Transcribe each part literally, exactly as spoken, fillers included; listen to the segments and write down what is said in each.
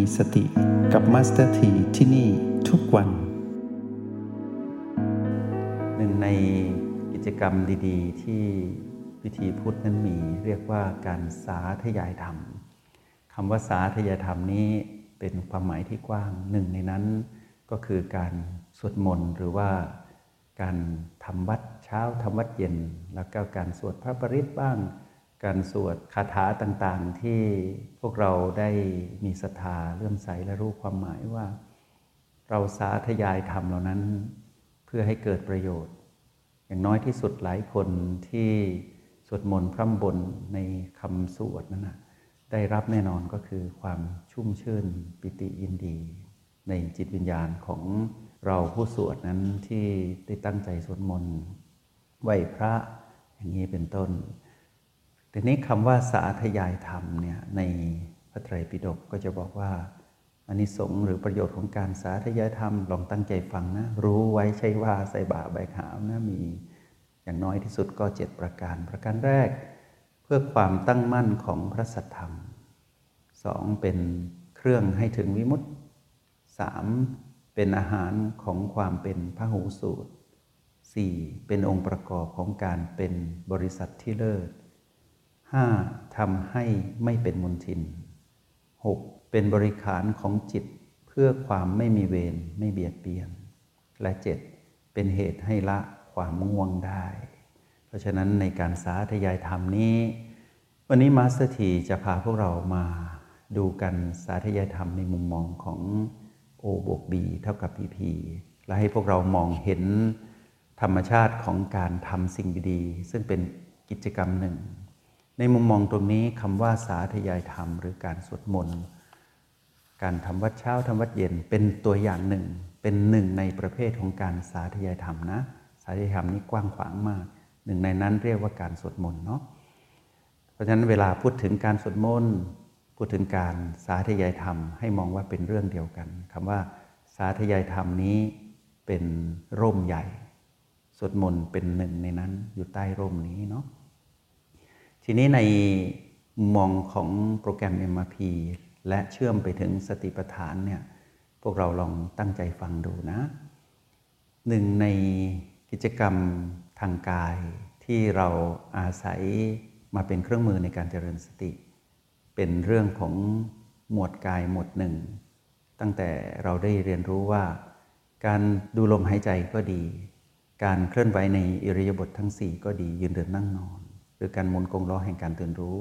มีสติกับมาสเตอร์ทีที่นี่ทุกวันหนึ่งในกิจกรรมดีๆที่วิถีพุทธนั้นมีเรียกว่าการสาธยายธรรมคำว่าสาธยายธรรมนี้เป็นความหมายที่กว้างหนึ่งในนั้นก็คือการสวดมนต์หรือว่าการทำวัดเช้าทำวัดเย็นแล้วก็การสวดพระปริตรบ้างการสวดคาถาต่างๆที่พวกเราได้มีศรัทธาเลื่อมใสและรู้ความหมายว่าเราสาธยายธรรมเหล่านั้นเพื่อให้เกิดประโยชน์อย่างน้อยที่สุดหลายคนที่สวดมนต์พร่ำบ่นในคำสวดนั้นนะได้รับแน่นอนก็คือความชุ่มชื่นปิติยินดีในจิตวิญญาณของเราผู้สวดนั้นที่ได้ตั้งใจสวดมนต์ไหว้พระอย่างนี้เป็นต้นทีนี้คำว่าสาธยายธรรมเนี่ยในพระไตรปิฎกก็จะบอกว่าอานิสงส์หรือประโยชน์ของการสาธยายธรรมลองตั้งใจฟังนะรู้ไว้ใช่ว่าใส่บาตรใบขาวนะมีอย่างน้อยที่สุดก็เจ็ดประการประการแรกเพื่อความตั้งมั่นของพระสัทธรรมสองเป็นเครื่องให้ถึงวิมุตติสามเป็นอาหารของความเป็นพหูสูตรสี่เป็นองค์ประกอบของการเป็นบริษัทที่เลิศห้าทำให้ไม่เป็นมลทินหกเป็นบริขารของจิตเพื่อความไม่มีเวรไม่เบียดเบียนและเจ็ดเป็นเหตุให้ละความง่วงได้เพราะฉะนั้นในการสาธยายธรรมนี้วันนี้มาสเตอร์ทีจะพาพวกเรามาดูกันสาธยายธรรมในมุมมองของ O บวก B เท่ากับ พี พี และให้พวกเรามองเห็นธรรมชาติของการทำสิ่งดีๆซึ่งเป็นกิจกรรมหนึ่งในมุมมองตรงนี้คำว่าสาธยายธรรมหรือการสวดมนต์การทำวัดเช้าทำวัดเย็นเป็นตัวอย่างหนึ่งเป็นหนึ่งในประเภทของการสาธยายธรรมนะสาธยายธรรมนี้กว้างขวางมากหนึ่งในนั้นเรียกว่าการสวดมนต์เนาะเพราะฉะนั้นเวลาพูดถึงการสวดมนต์พูดถึงการสาธยายธรรมให้มองว่าเป็นเรื่องเดียวกันคำว่าสาธยายธรรมนี้เป็นร่มใหญ่สวดมนต์เป็นหนึ่งในนั้นอยู่ใต้ร่มนี้เนาะทีนี้ในมุมมองของโปรแกรม เอ็ม อาร์ พี และเชื่อมไปถึงสติปัฏฐานเนี่ยพวกเราลองตั้งใจฟังดูนะหนึ่งในกิจกรรมทางกายที่เราอาศัยมาเป็นเครื่องมือในการเจริญสติเป็นเรื่องของหมวดกายหมวดหนึ่งตั้งแต่เราได้เรียนรู้ว่าการดูลมหายใจก็ดีการเคลื่อนไหวในอิริยาบถทั้งสี่ก็ดียืนเดินนั่งนอนหรือการหมุนกลล้อแห่งการตื่นรู้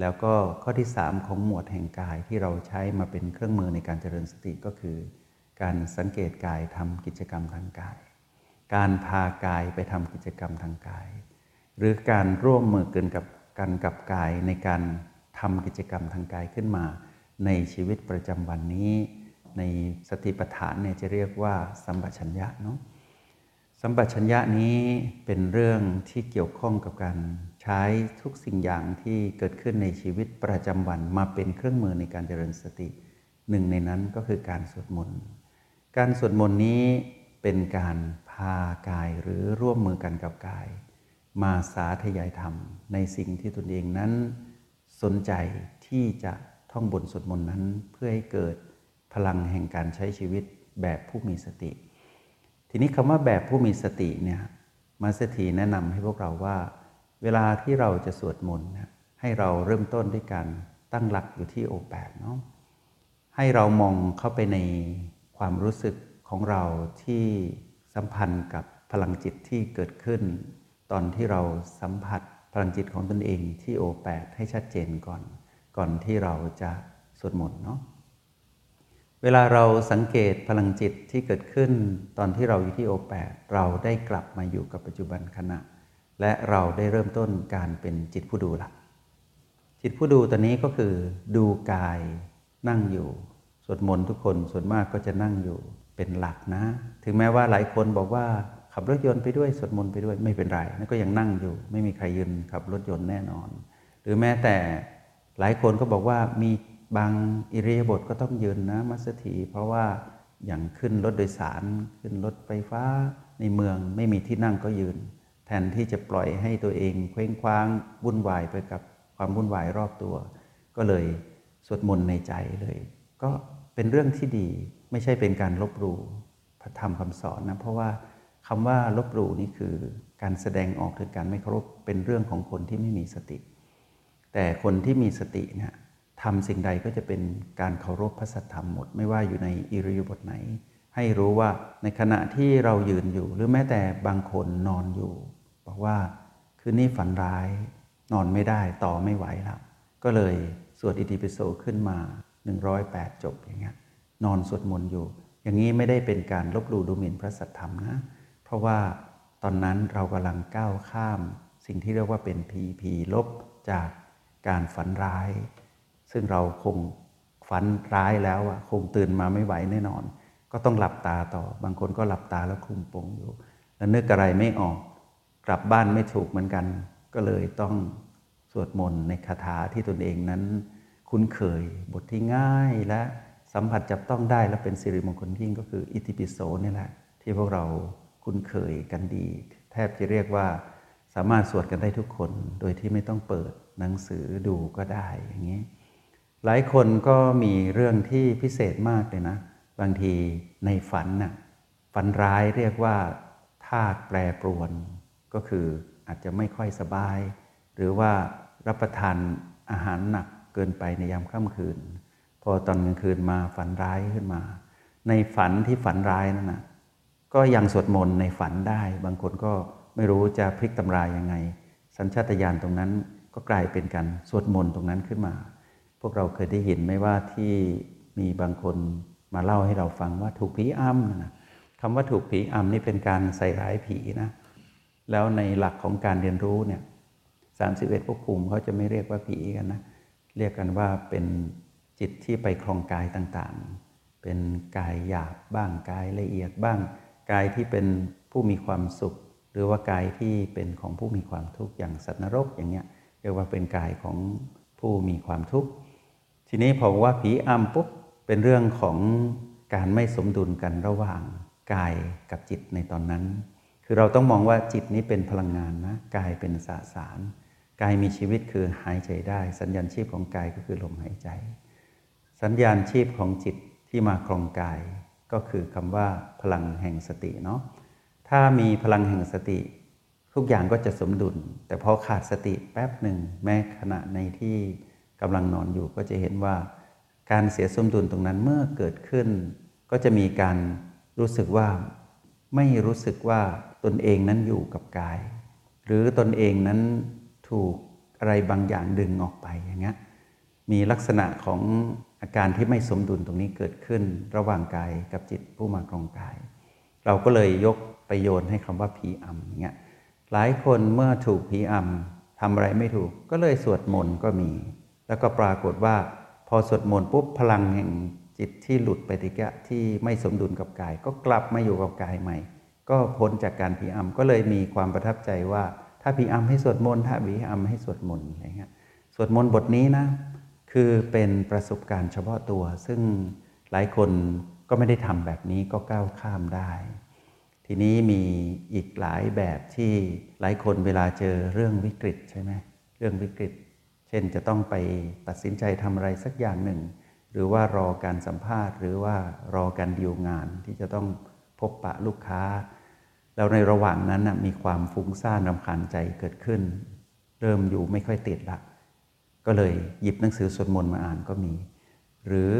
แล้วก็ข้อที่สามของหมวดแห่งกายที่เราใช้มาเป็นเครื่องมือในการเจริญสติก็คือการสังเกตกายทำกิจกรรมทางกายการพากายไปทำกิจกรรมทางกายหรือการร่วมมือกันกับกันกับกายในการทำกิจกรรมทางกายขึ้นมาในชีวิตประจำวันนี้ในสติปัฏฐานเนี่ยจะเรียกว่าสัมปชัญญะเนาะสัมปชัญญะนี้เป็นเรื่องที่เกี่ยวข้องกับการใช้ทุกสิ่งอย่างที่เกิดขึ้นในชีวิตประจำวันมาเป็นเครื่องมือในการเจริญสติหนึ่งในนั้นก็คือการสวดมนต์การสวดมนต์นี้เป็นการพากายหรือร่วมมือกันกับกายมาสาธยายธรรมในสิ่งที่ตนเองนั้นสนใจที่จะท่องบทสวดมนต์นั้นเพื่อให้เกิดพลังแห่งการใช้ชีวิตแบบผู้มีสติทีนี้คำว่าแบบผู้มีสติเนี่ยมาสเตอร์ทีแนะนำให้พวกเราว่าเวลาที่เราจะสวดมนต์ให้เราเริ่มต้นด้วยการตั้งหลักอยู่ที่โอแปดเนาะให้เรามองเข้าไปในความรู้สึกของเราที่สัมพันธ์กับพลังจิตที่เกิดขึ้นตอนที่เราสัมผัสพลังจิตของตนเองที่โอแปดให้ชัดเจนก่อนก่อนที่เราจะสวดมนต์เนาะเวลาเราสังเกตพลังจิตที่เกิดขึ้นตอนที่เราอยู่ที่โอแปดเราได้กลับมาอยู่กับปัจจุบันขณะและเราได้เริ่มต้นการเป็นจิตผู้ดูละจิตผู้ดูตอนนี้ก็คือดูกายนั่งอยู่สวดมนต์ทุกคนส่วนมากก็จะนั่งอยู่เป็นหลักนะถึงแม้ว่าหลายคนบอกว่าขับรถยนต์ไปด้วยสวดมนต์ไปด้วยไม่เป็นไรนั่นก็ยังนั่งอยู่ไม่มีใครยืนขับรถยนต์แน่นอนหรือแม้แต่หลายคนก็บอกว่ามีบางอิริยาบถก็ต้องยืนนะมัสถีเพราะว่าอย่างขึ้นรถโดยสารขึ้นรถไฟฟ้าในเมืองไม่มีที่นั่งก็ยืนแทนที่จะปล่อยให้ตัวเองเคว้งคว้างวุ่นวายไปกับความวุ่นวายรอบตัวก็เลยสวดมนต์ในใจเลย ก็เป็นเรื่องที่ดีไม่ใช่เป็นการลบหลู่พระธรรมคำสอนนะเพราะว่าคำว่าลบหลู่นี่คือการแสดงออกถึงการไม่เคารพเป็นเรื่องของคนที่ไม่มีสติแต่คนที่มีสติเนี่ยทำสิ่งใดก็จะเป็นการเคารพพระสัทธรรมหมดไม่ว่าอยู่ในอิริยาบถไหนให้รู้ว่าในขณะที่เรายืนอยู่หรือแม้แต่บางคนนอนอยู่บอกว่าคืนนี้ฝันร้ายนอนไม่ได้ต่อไม่ไหวแล้วก็เลยสวดอิติปิโสขึ้นมาหนึ่งร้อยแปดจบอย่างเงี้ยนอนสวดมนต์อยู่อย่างนี้ไม่ได้เป็นการลบหลู่ดูหมิ่นพระสัทธรรมนะเพราะว่าตอนนั้นเรากำลังก้าวข้ามสิ่งที่เรียกว่าเป็นผีผีลบจากการฝันร้ายซึ่งเราคงฝันร้ายแล้วอ่ะคงตื่นมาไม่ไหวแน่นอนก็ต้องหลับตาต่อบางคนก็หลับตาแล้วคลุมโปงอยู่แล้วนึกอะไรไม่ออกกลับบ้านไม่ถูกเหมือนกันก็เลยต้องสวดมนต์ในคาถาที่ตนเองนั้นคุ้นเคยบทที่ง่ายและสัมผัสจับต้องได้และเป็นสิริมงคลยิ่งก็คืออิติปิโสนี่แหละที่พวกเราคุ้นเคยกันดีแทบจะเรียกว่าสามารถสวดกันได้ทุกคนโดยที่ไม่ต้องเปิดหนังสือดูก็ได้อย่างนี้หลายคนก็มีเรื่องที่พิเศษมากเลยนะบางทีในฝันน่ะฝันร้ายเรียกว่าธาตุแปรปรวนก็คืออาจจะไม่ค่อยสบายหรือว่ารับประทานอาหารหนักเกินไปในยามค่ำคืนพอตอนกลางคืนมาฝันร้ายขึ้นมาในฝันที่ฝันร้ายนั่นน่ะก็ยังสวดมนต์ในฝันได้บางคนก็ไม่รู้จะพลิกตำรายังไงสัญชาตญาณตรงนั้นก็กลายเป็นการสวดมนต์ตรงนั้นขึ้นมาพวกเราเคยได้ยินไหมว่าที่มีบางคนมาเล่าให้เราฟังว่าถูกผีอำนะคำว่าถูกผีอำนี่เป็นการใส่ร้ายผีนะแล้วในหลักของการเรียนรู้เนี่ยสามสิบเอ็ดภพภูมิเขาจะไม่เรียกว่าผีกันนะเรียกกันว่าเป็นจิตที่ไปครองกายต่างๆเป็นกายหยาบบ้างกายละเอียดบ้างกายที่เป็นผู้มีความสุขหรือว่ากายที่เป็นของผู้มีความทุกข์อย่างสัตว์นรกอย่างเงี้ยเรียกว่าเป็นกายของผู้มีความทุกข์ทีนี้พอว่าผีอำปุ๊บเป็นเรื่องของการไม่สมดุลกันระหว่างกายกับจิตในตอนนั้นคือเราต้องมองว่าจิตนี้เป็นพลังงานนะกายเป็นสสารกายมีชีวิตคือหายใจได้สัญญาณชีพของกายก็คือลมหายใจสัญญาณชีพของจิตที่มาครองกายก็คือคำว่าพลังแห่งสติเนาะถ้ามีพลังแห่งสติทุกอย่างก็จะสมดุลแต่พอขาดสติแป๊บหนึ่งแม้ขณะในที่กำลังนอนอยู่ก็จะเห็นว่าการเสียสมดุลตรงนั้นเมื่อเกิดขึ้นก็จะมีการรู้สึกว่าไม่รู้สึกว่าตนเองนั้นอยู่กับกายหรือตนเองนั้นถูกอะไรบางอย่างดึงออกไปอย่างเงี้ยมีลักษณะของอาการที่ไม่สมดุลตรงนี้เกิดขึ้นระหว่างกายกับจิตผู้มาครองกายเราก็เลยยกไปโยนให้คำว่าผีอำอย่างเงี้ยหลายคนเมื่อถูกผีอำทำอะไรไม่ถูกก็เลยสวดมนต์ก็มีแล้วก็ปรากฏว่าพอสวดมนต์ปุ๊บพลังแห่งจิตที่หลุดไปติกะที่ไม่สมดุลกับกายก็กลับมาอยู่กับกายใหม่ก็พ้นจากการผีอำก็เลยมีความประทับใจว่าถ้าผีอำให้สวดมนต์ถ้าผีอำให้สวดมนต์อะไรเงี้ยสวดมนต์บทนี้นะคือเป็นประสบการณ์เฉพาะตัวซึ่งหลายคนก็ไม่ได้ทำแบบนี้ก็ก้าวข้ามได้ทีนี้มีอีกหลายแบบที่หลายคนเวลาเจอเรื่องวิกฤตใช่ไหมเรื่องวิกฤตเช่นจะต้องไปตัดสินใจทำอะไรสักอย่างหนึ่งหรือว่ารอการสัมภาษณ์หรือว่ารอการดีลงานที่จะต้องพบปะลูกค้าแล้วในระหว่างนั้นนะมีความฟุ้งซ่านรำคาญใจเกิดขึ้นเริ่มอยู่ไม่ค่อยติดละก็เลยหยิบหนังสือสวดมนต์มาอ่านก็มีหรือ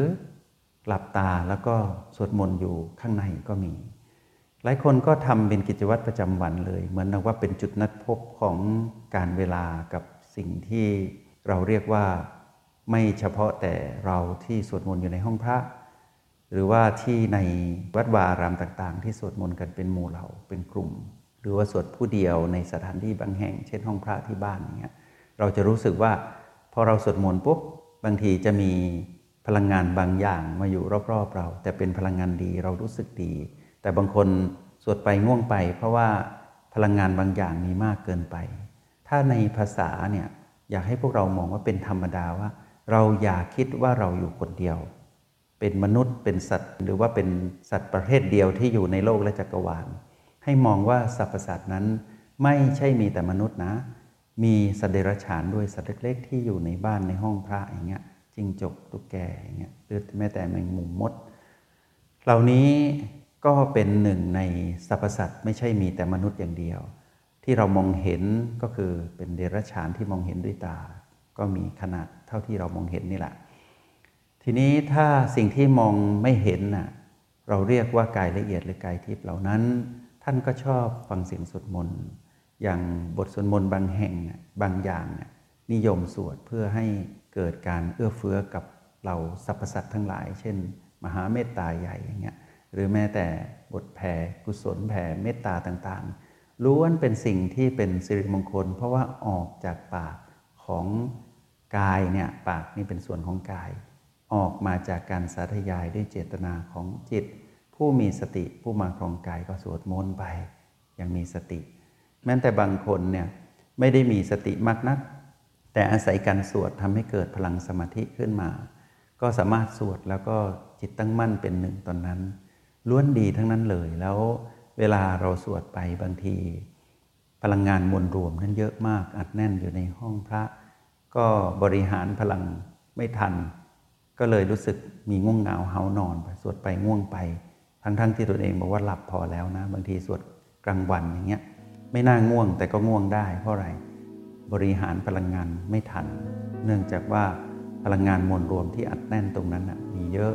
หลับตาแล้วก็สวดมนต์อยู่ข้างในก็มีหลายคนก็ทำเป็นกิจวัตรประจำวันเลยเหมือนว่าเป็นจุดนัดพบของการเวลากับสิ่งที่เราเรียกว่าไม่เฉพาะแต่เราที่สวดมนต์อยู่ในห้องพระหรือว่าที่ในวัดวาอารามต่างๆที่สวดมนต์กันเป็นหมู่เหล่าเป็นกลุ่มหรือว่าสวดผู้เดียวในสถานที่บางแห่งเช่นห้องพระที่บ้านอย่างเงี้ยเราจะรู้สึกว่าพอเราสวดมนต์ปุ๊บบางทีจะมีพลังงานบางอย่างมาอยู่รอบๆเราแต่เป็นพลังงานดีเรารู้สึกดีแต่บางคนสวดไปง่วงไปเพราะว่าพลังงานบางอย่างมีมากเกินไปถ้าในภาษาเนี่ยอยากให้พวกเรามองว่าเป็นธรรมดาว่าเราอย่าคิดว่าเราอยู่คนเดียวเป็นมนุษย์เป็นสัตว์หรือว่าเป็นสัตว์ประเภทเดียวที่อยู่ในโลกและจักรวาลให้มองว่าสรรพสัตว์นั้นไม่ใช่มีแต่มนุษย์นะมีสัตว์เดรัจฉานด้วยสัตว์เล็กๆที่อยู่ในบ้านในห้องพระอย่างเงี้ย จิ้งจกตุ๊กแกอย่างเงี้ยหรือแม้แต่แมงมุมมดเหล่านี้ก็เป็นหนึ่งในสรรพสัตว์ไม่ใช่มีแต่มนุษย์อย่างเดียวที่เรามองเห็นก็คือเป็นเดรัจฉานที่มองเห็นด้วยตาก็มีขนาดเท่าที่เรามองเห็นนี่แหละทีนี้ถ้าสิ่งที่มองไม่เห็นน่ะเราเรียกว่ากายละเอียดหรือกายทิพย์เหล่านั้นท่านก็ชอบฟังเสียงสวดมนต์อย่างบทสวดมนต์บางแห่งบางอย่างนิยมสวดเพื่อให้เกิดการเอื้อเฟื้อกับเราสรรพสัตว์ทั้งหลายเช่นมหาเมตตาใหญ่อย่างเงี้ยหรือแม้แต่บทแผ่กุศลแผ่เมตตาต่างๆล้วนเป็นสิ่งที่เป็นสิริมงคลเพราะว่าออกจากปากของกายเนี่ยปากนี่เป็นส่วนของกายออกมาจากการสาธยายด้วยเจตนาของจิตผู้มีสติผู้มาครองกายก็สวดมนต์ไปยังมีสติแม้แต่บางคนเนี่ยไม่ได้มีสติมากนักแต่อาศัยการสวดทำให้เกิดพลังสมาธิขึ้นมาก็สามารถสวดแล้วก็จิตตั้งมั่นเป็นหนึ่งตอนนั้นล้วนดีทั้งนั้นเลยแล้วเวลาเราสวดไปบางทีพลังงานมวลรวมนั้นเยอะมากอัดแน่นอยู่ในห้องพระก็บริหารพลังไม่ทันก็เลยรู้สึกมีง่วงเหงาเฮานอนไปสวดไปง่วงไปทั้งๆ ท, ที่ตนเองบอกว่าหลับพอแล้วนะบางทีสวดกลางวันอย่างเงี้ยไม่น่าง่วงแต่ก็ง่วงได้เพราะอะไรบริหารพลังงานไม่ทันเนื่องจากว่าพลังงานมวลรวมที่อัดแน่นตรงนั้นนะมีเยอะ